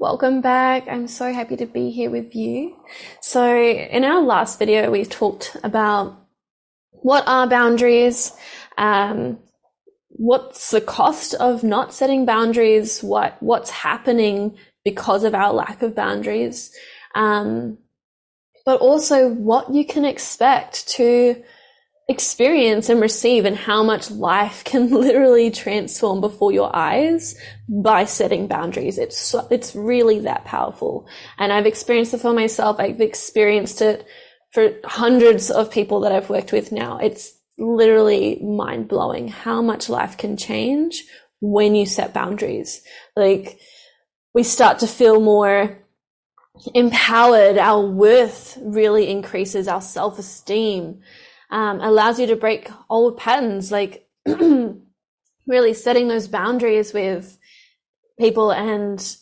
Welcome back. I'm so happy to be here with you. So in our last video, we talked about what are boundaries, what's the cost of not setting boundaries, what's happening because of our lack of boundaries, but also what you can expect to experience and receive and how much life can literally transform before your eyes by setting boundaries. It's really that powerful. And I've experienced it for myself. I've experienced it for hundreds of people that I've worked with now. It's literally mind blowing how much life can change when you set boundaries. Like, we start to feel more empowered. Our worth really increases, our self-esteem. Allows you to break old patterns, like really setting those boundaries with people and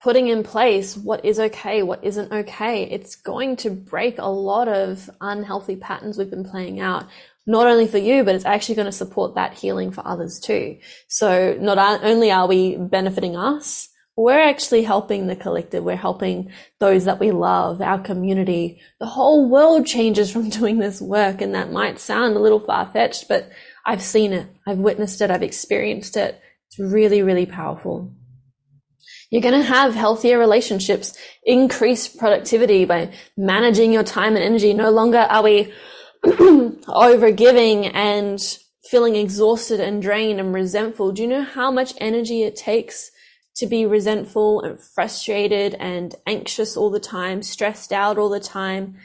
putting in place what is okay, what isn't okay. It's going to break a lot of unhealthy patterns we've been playing out, not only for you, but it's actually going to support that healing for others too. So not only are we benefiting us, we're actually helping the collective. We're helping those that we love, our community. The whole world changes from doing this work. And that might sound a little far-fetched, but I've seen it. I've witnessed it. I've experienced it. It's really, really powerful. You're going to have healthier relationships, increased productivity by managing your time and energy. No longer are we overgiving and feeling exhausted and drained and resentful. Do you know how much energy it takes to be resentful and frustrated and anxious all the time, stressed out all the time,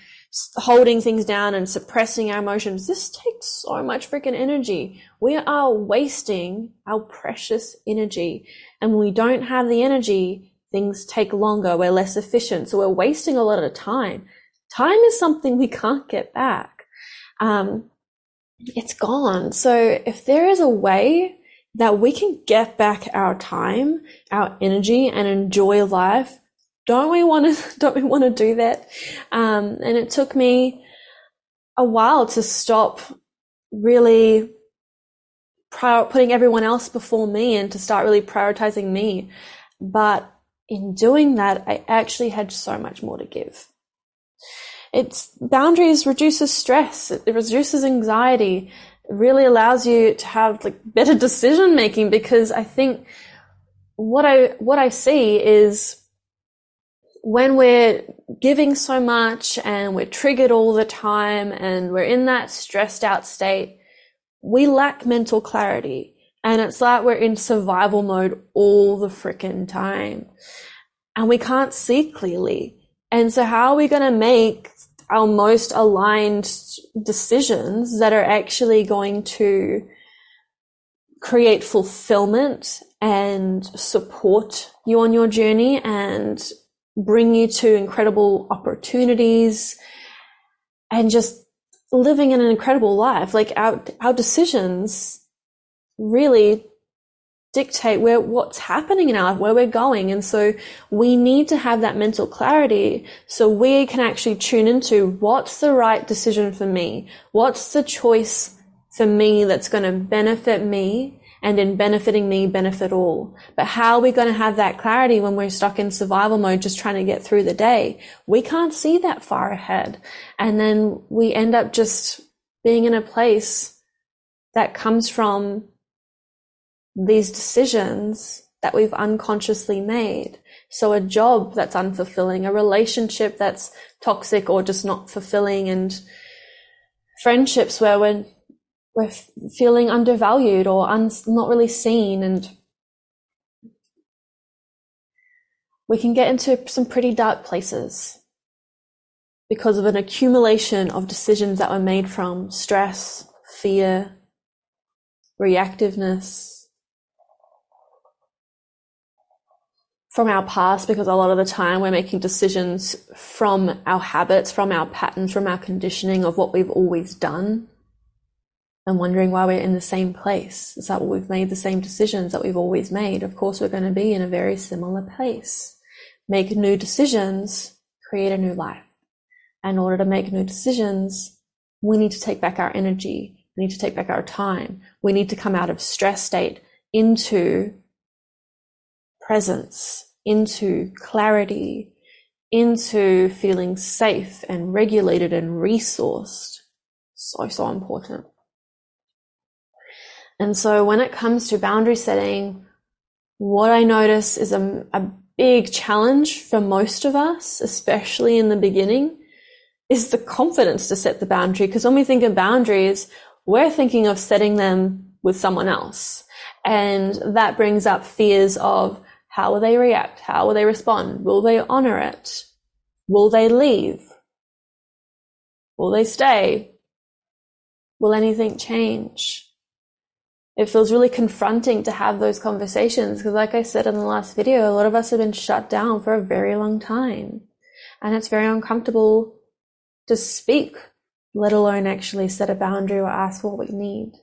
holding things down and suppressing our emotions? This takes so much freaking energy. We are wasting our precious energy. And when we don't have the energy, things take longer. We're less efficient. So we're wasting a lot of time. Time is something we can't get back. It's gone. So if there is a way that we can get back our time, our energy, and enjoy life, don't we want to do that? And it took me a while to stop really putting everyone else before me and to start really prioritizing me. But in doing that, I actually had so much more to give. Boundaries reduces stress. It reduces anxiety. Really allows you to have like better decision making, because I think what I see is when we're giving so much and we're triggered all the time and we're in that stressed out state, we lack mental clarity, and it's like we're in survival mode all the freaking time and we can't see clearly. And so how are we going to make our most aligned decisions that are actually going to create fulfillment and support you on your journey and bring you to incredible opportunities and just living in an incredible life? Like, our decisions really dictate what's happening in our life, where we're going. And so we need to have that mental clarity so we can actually tune into what's the right decision for me, what's the choice for me that's going to benefit me, and in benefiting me, benefit all. But how are we going to have that clarity when we're stuck in survival mode, just trying to get through the day? We can't see that far ahead, and then we end up just being in a place that comes from these decisions that we've unconsciously made. So a job that's unfulfilling, a relationship that's toxic or just not fulfilling, and friendships where we're feeling undervalued or not really seen. And we can get into some pretty dark places because of an accumulation of decisions that were made from stress, fear, reactiveness, from our past, because a lot of the time we're making decisions from our habits, from our patterns, from our conditioning of what we've always done, and wondering why we're in the same place. Is that we've made the same decisions that we've always made? Of course, we're going to be in a very similar place. Make new decisions, create a new life. In order to make new decisions, we need to take back our energy. We need to take back our time. We need to come out of stress state into presence, into clarity, into feeling safe and regulated and resourced. So important. And so when it comes to boundary setting, what I notice is a big challenge for most of us, especially in the beginning, is the confidence to set the boundary. Because when we think of boundaries, we're thinking of setting them with someone else. And that brings up fears of how will they react? How will they respond? Will they honor it? Will they leave? Will they stay? Will anything change? It feels really confronting to have those conversations because, like I said in the last video, a lot of us have been shut down for a very long time. And it's very uncomfortable to speak, let alone actually set a boundary or ask for what we need.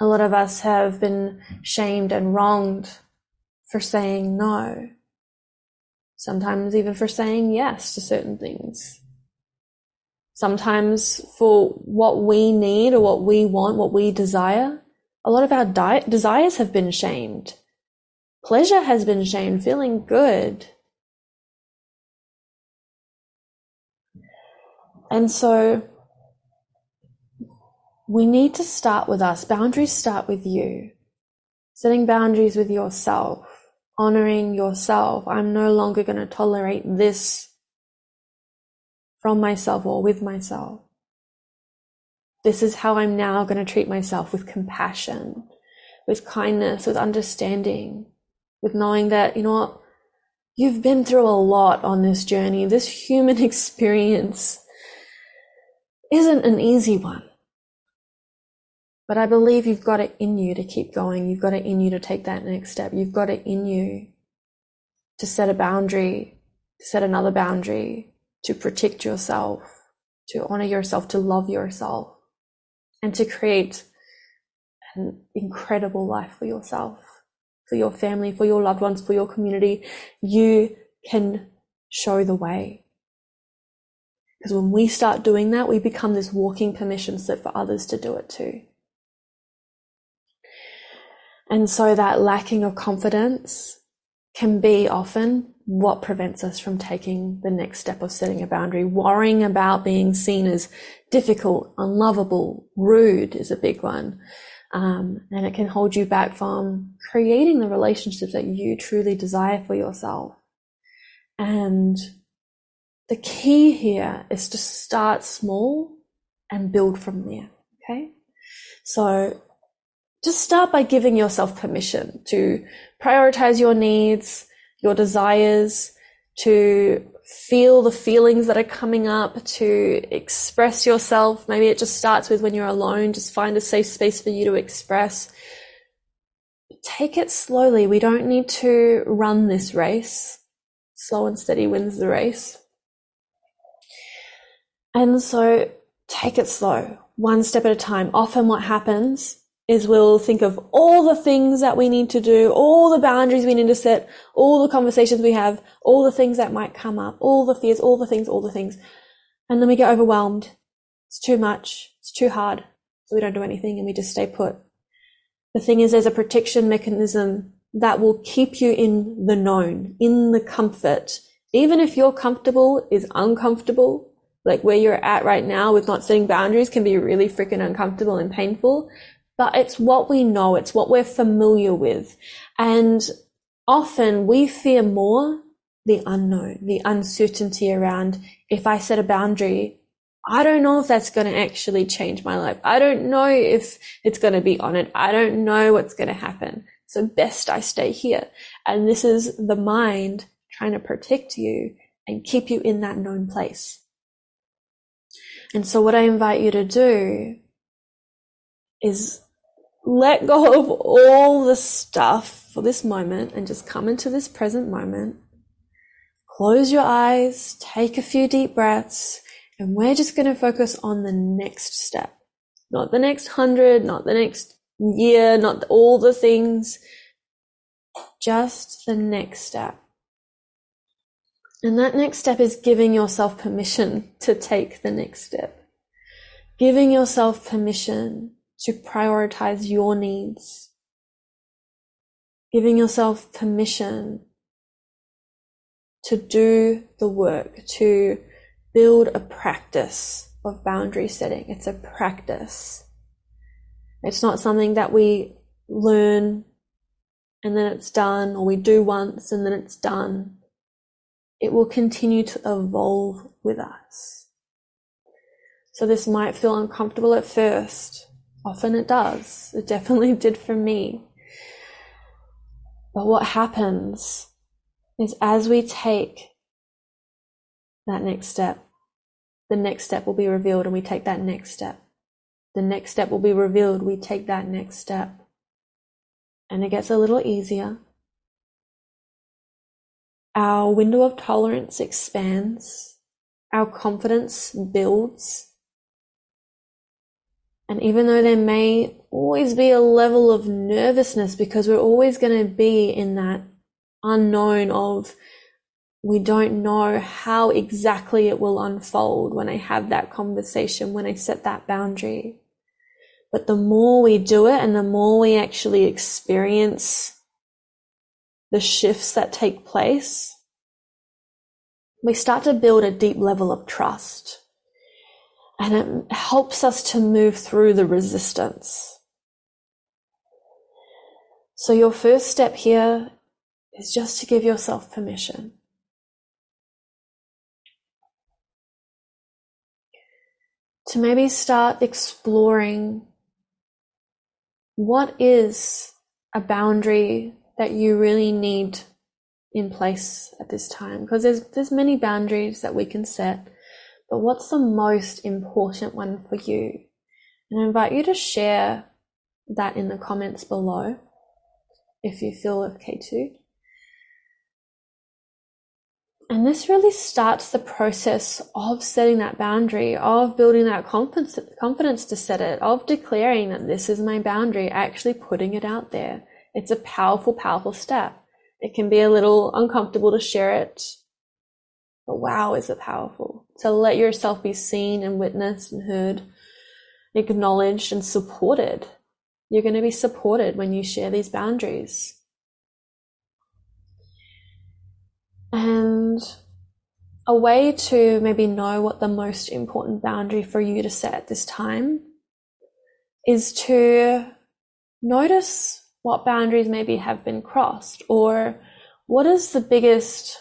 A lot of us have been shamed and wronged for saying no. Sometimes even for saying yes to certain things. Sometimes for what we need or what we want, what we desire. A lot of our desires have been shamed. Pleasure has been shamed, feeling good. And so we need to start with us. Boundaries start with you. Setting boundaries with yourself, honoring yourself. I'm no longer going to tolerate this from myself or with myself. This is how I'm now going to treat myself, with compassion, with kindness, with understanding, with knowing that, you know what, you've been through a lot on this journey. This human experience isn't an easy one. But I believe you've got it in you to keep going. You've got it in you to take that next step. You've got it in you to set a boundary, to set another boundary, to protect yourself, to honor yourself, to love yourself, and to create an incredible life for yourself, for your family, for your loved ones, for your community. You can show the way. Because when we start doing that, we become this walking permission slip for others to do it too. And so that lacking of confidence can be often what prevents us from taking the next step of setting a boundary. Worrying about being seen as difficult, unlovable, rude is a big one. And it can hold you back from creating the relationships that you truly desire for yourself. And the key here is to start small and build from there. Okay. So just start by giving yourself permission to prioritize your needs, your desires, to feel the feelings that are coming up, to express yourself. Maybe it just starts with when you're alone, just find a safe space for you to express. Take it slowly. We don't need to run this race. Slow and steady wins the race. And so take it slow, one step at a time. Often what happens is we'll think of all the things that we need to do, all the boundaries we need to set, all the conversations we have, all the things that might come up, all the fears, all the things. And then we get overwhelmed. It's too much. It's too hard. So we don't do anything and we just stay put. The thing is, there's a protection mechanism that will keep you in the known, in the comfort. Even if your comfortable is uncomfortable, like where you're at right now with not setting boundaries can be really freaking uncomfortable and painful. But it's what we know, it's what we're familiar with. And often we fear more the unknown, the uncertainty around, if I set a boundary, I don't know if that's going to actually change my life. I don't know if it's going to be honored. I don't know what's going to happen. So best I stay here. And this is the mind trying to protect you and keep you in that known place. And so what I invite you to do is let go of all the stuff for this moment and just come into this present moment. Close your eyes, take a few deep breaths, and we're just going to focus on the next step. Not the next 100, not the next year, not all the things, just the next step. And that next step is giving yourself permission to take the next step. Giving yourself permission to prioritize your needs, giving yourself permission to do the work, to build a practice of boundary setting. It's a practice. It's not something that we learn and then it's done, or we do once and then it's done. It will continue to evolve with us. So this might feel uncomfortable at first. Often it does. It definitely did for me. But what happens is as we take that next step, the next step will be revealed and we take that next step. The next step will be revealed, we take that next step. And it gets a little easier. Our window of tolerance expands. Our confidence builds. And even though there may always be a level of nervousness, because we're always going to be in that unknown of, we don't know how exactly it will unfold when I have that conversation, when I set that boundary. But the more we do it and the more we actually experience the shifts that take place, we start to build a deep level of trust. And it helps us to move through the resistance. So your first step here is just to give yourself permission. To maybe start exploring what is a boundary that you really need in place at this time. Because there's many boundaries that we can set. But what's the most important one for you? And I invite you to share that in the comments below if you feel okay to. And this really starts the process of setting that boundary, of building that confidence to set it, of declaring that this is my boundary, actually putting it out there. It's a powerful, powerful step. It can be a little uncomfortable to share it. But wow, is it powerful to let yourself be seen and witnessed and heard, acknowledged and supported. You're going to be supported when you share these boundaries. And a way to maybe know what the most important boundary for you to set at this time is to notice what boundaries maybe have been crossed, or what is the biggest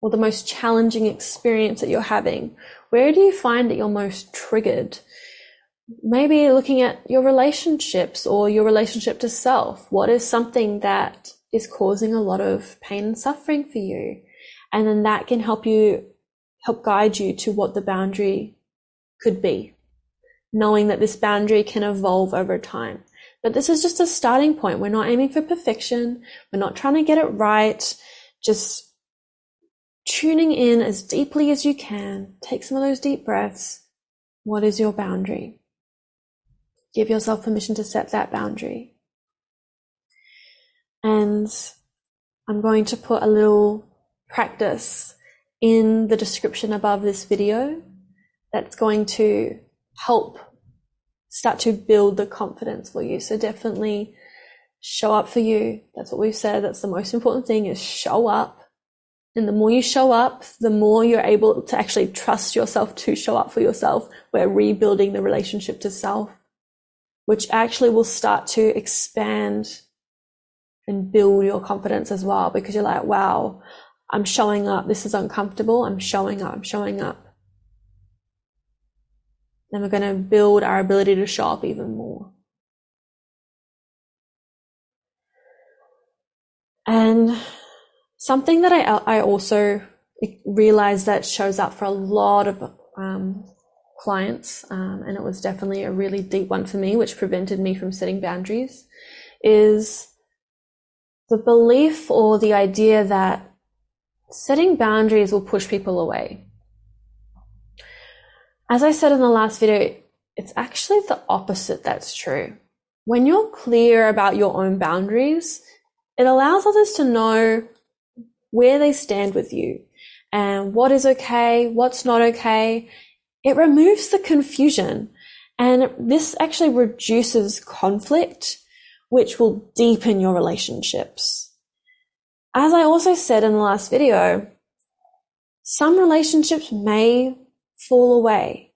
or the most challenging experience that you're having. Where do you find that you're most triggered? Maybe looking at your relationships or your relationship to self. What is something that is causing a lot of pain and suffering for you? And then that can help guide you to what the boundary could be, knowing that this boundary can evolve over time. But this is just a starting point. We're not aiming for perfection. We're not trying to get it right. Just tuning in as deeply as you can. Take some of those deep breaths. What is your boundary? Give yourself permission to set that boundary. And I'm going to put a little practice in the description above this video that's going to help start to build the confidence for you. So definitely show up for you. That's what we've said. That's the most important thing, is show up. And the more you show up, the more you're able to actually trust yourself to show up for yourself. We're rebuilding the relationship to self, which actually will start to expand and build your confidence as well, because you're like, wow, I'm showing up. This is uncomfortable. I'm showing up. I'm showing up. Then we're going to build our ability to show up even more. And something that I also realized that shows up for a lot of clients, and it was definitely a really deep one for me, which prevented me from setting boundaries, is the belief or the idea that setting boundaries will push people away. As I said in the last video, it's actually the opposite that's true. When you're clear about your own boundaries, it allows others to know where they stand with you and what is okay, what's not okay. It removes the confusion, and this actually reduces conflict, which will deepen your relationships. As I also said in the last video, some relationships may fall away,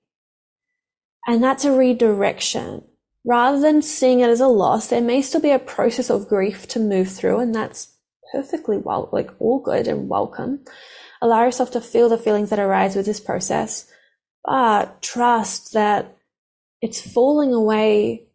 and that's a redirection. Rather than seeing it as a loss, there may still be a process of grief to move through, and that's perfectly well, all good and welcome. Allow yourself to feel the feelings that arise with this process, but trust that it's falling away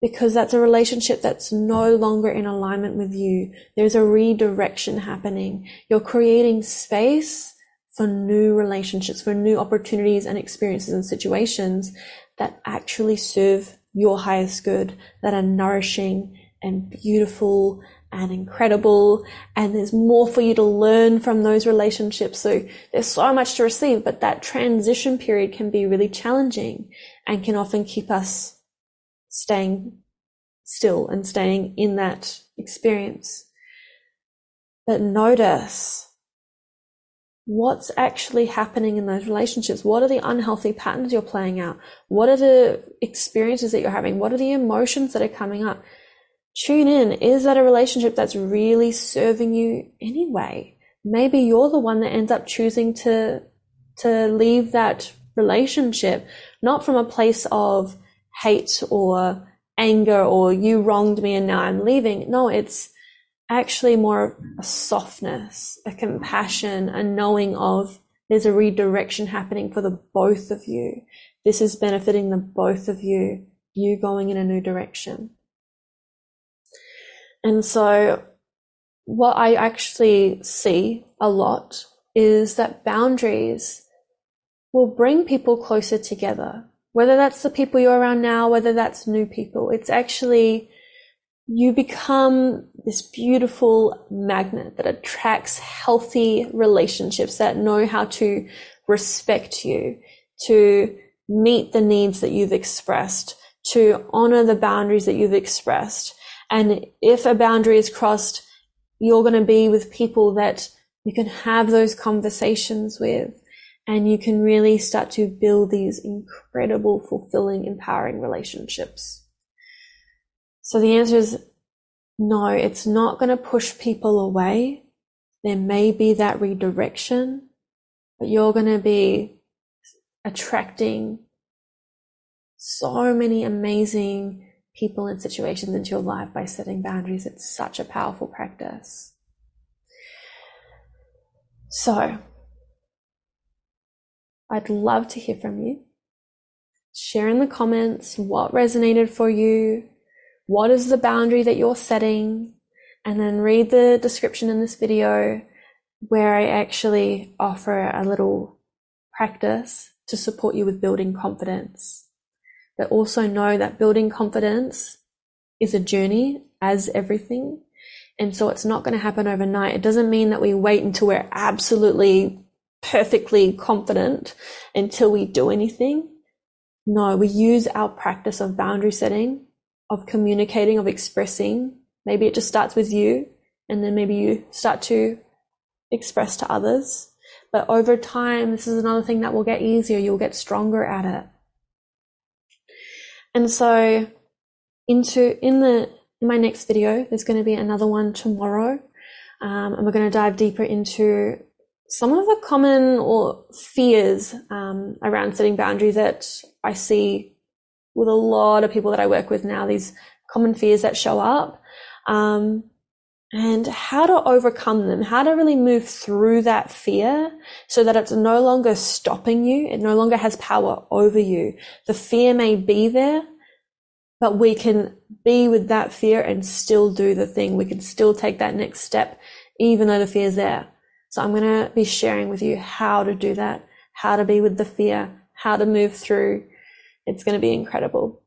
because that's a relationship that's no longer in alignment with you. There's a redirection happening. You're creating space for new relationships, for new opportunities and experiences and situations that actually serve your highest good, that are nourishing and beautiful and incredible. And there's more for you to learn from those relationships. So there's so much to receive, but that transition period can be really challenging and can often keep us staying still and staying in that experience. But notice what's actually happening in those relationships. What are the unhealthy patterns you're playing out? What are the experiences that you're having? What are the emotions that are coming up? Tune in. Is that a relationship that's really serving you anyway? Maybe you're the one that ends up choosing to leave that relationship, not from a place of hate or anger or you wronged me and now I'm leaving. No, it's actually more a softness, a compassion, a knowing of there's a redirection happening for the both of you. This is benefiting the both of you, you going in a new direction. And so what I actually see a lot is that boundaries will bring people closer together, whether that's the people you're around now, whether that's new people. It's actually, you become this beautiful magnet that attracts healthy relationships that know how to respect you, to meet the needs that you've expressed, to honor the boundaries that you've expressed. And if a boundary is crossed, you're going to be with people that you can have those conversations with, and you can really start to build these incredible, fulfilling, empowering relationships. So the answer is no, it's not going to push people away. There may be that redirection, but you're going to be attracting so many amazing people and situations into your life by setting boundaries. It's such a powerful practice. So I'd love to hear from you. Share in the comments what resonated for you. What is the boundary that you're setting? And then read the description in this video where I actually offer a little practice to support you with building confidence. But also know that building confidence is a journey, as everything. And so it's not going to happen overnight. It doesn't mean that we wait until we're absolutely perfectly confident until we do anything. No, we use our practice of boundary setting, of communicating, of expressing. Maybe it just starts with you, and then maybe you start to express to others. But over time, this is another thing that will get easier. You'll get stronger at it. And so in my next video, there's going to be another one tomorrow. And we're going to dive deeper into some of the common or fears around setting boundaries that I see with a lot of people that I work with now, these common fears that show up, and how to overcome them, how to really move through that fear so that it's no longer stopping you. It no longer has power over you. The fear may be there, but we can be with that fear and still do the thing. We can still take that next step, even though the fear is there. So I'm going to be sharing with you how to do that, how to be with the fear, how to move through. It's going to be incredible.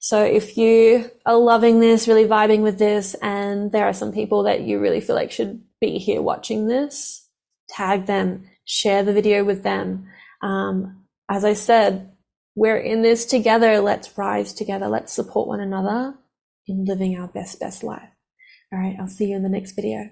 So if you are loving this, really vibing with this, and there are some people that you really feel like should be here watching this, tag them, share the video with them. As I said, we're in this together. Let's rise together. Let's support one another in living our best life. All right. I'll see you in the next video.